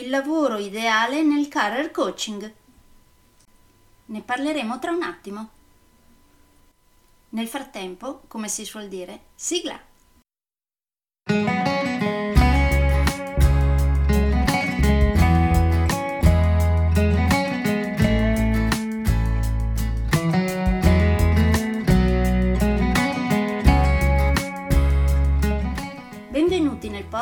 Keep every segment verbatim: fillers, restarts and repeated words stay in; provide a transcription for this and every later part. il lavoro ideale nel career coaching. Ne parleremo tra un attimo. Nel frattempo, come si suol dire, sigla! Benvenuti nel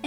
è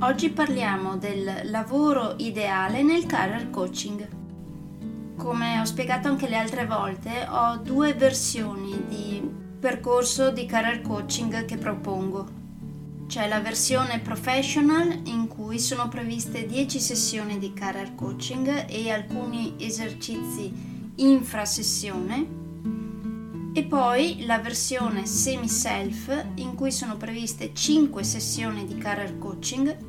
Oggi parliamo del lavoro ideale nel career coaching. Come ho spiegato anche le altre volte, ho due versioni di percorso di career coaching che propongo. C'è la versione professional, in cui sono previste dieci sessioni di career coaching e alcuni esercizi infra sessione, e poi la versione semi self, in cui sono previste cinque sessioni di career coaching,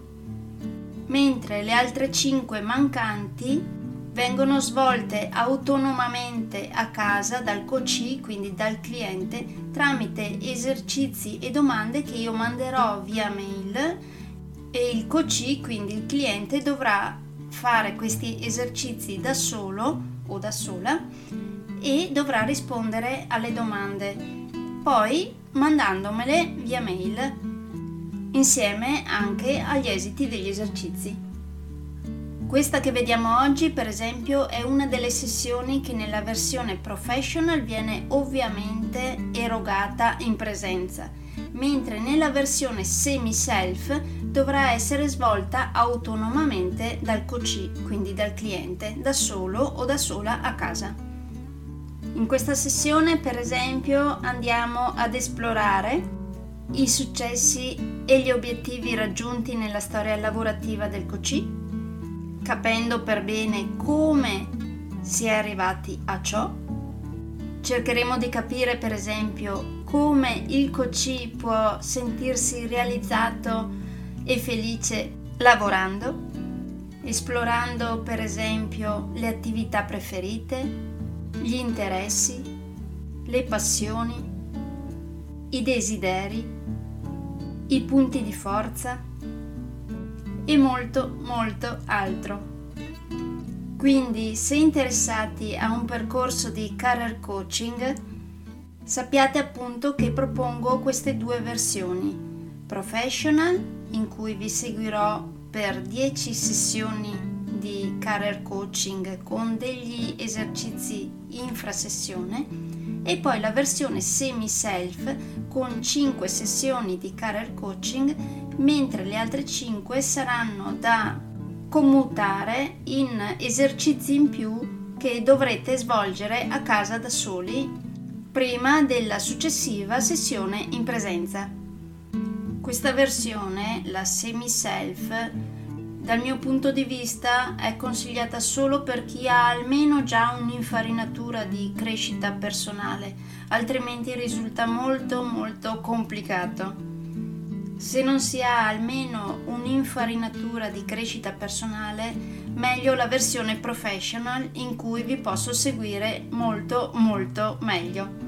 mentre le altre cinque mancanti vengono svolte autonomamente a casa dal coachee, quindi dal cliente, tramite esercizi e domande che io manderò via mail, e il coachee, quindi il cliente, dovrà fare questi esercizi da solo o da sola e dovrà rispondere alle domande, poi mandandomele via mail insieme anche agli esiti degli esercizi. Questa che vediamo oggi, per esempio, è una delle sessioni che nella versione professional viene ovviamente erogata in presenza, mentre nella versione semi-self dovrà essere svolta autonomamente dal coachee, quindi dal cliente, da solo o da sola a casa. In questa sessione, per esempio, andiamo ad esplorare i successi e gli obiettivi raggiunti nella storia lavorativa del coachee, capendo per bene come si è arrivati a ciò. Cercheremo di capire, per esempio, come il coachee può sentirsi realizzato e felice lavorando, esplorando per esempio le attività preferite, gli interessi, le passioni, i desideri, i punti di forza e molto molto altro. Quindi, se interessati a un percorso di career coaching, sappiate appunto che propongo queste due versioni: professional, in cui vi seguirò per dieci sessioni di career coaching con degli esercizi infra sessione, e poi la versione semi-self con cinque sessioni di career coaching, mentre le altre cinque saranno da commutare in esercizi in più che dovrete svolgere a casa da soli prima della successiva sessione in presenza. Questa versione, la semi-self, dal mio punto di vista è consigliata solo per chi ha almeno già un'infarinatura di crescita personale, altrimenti risulta molto molto complicato. Se non si ha almeno un'infarinatura di crescita personale, meglio la versione professional, in cui vi posso seguire molto molto meglio.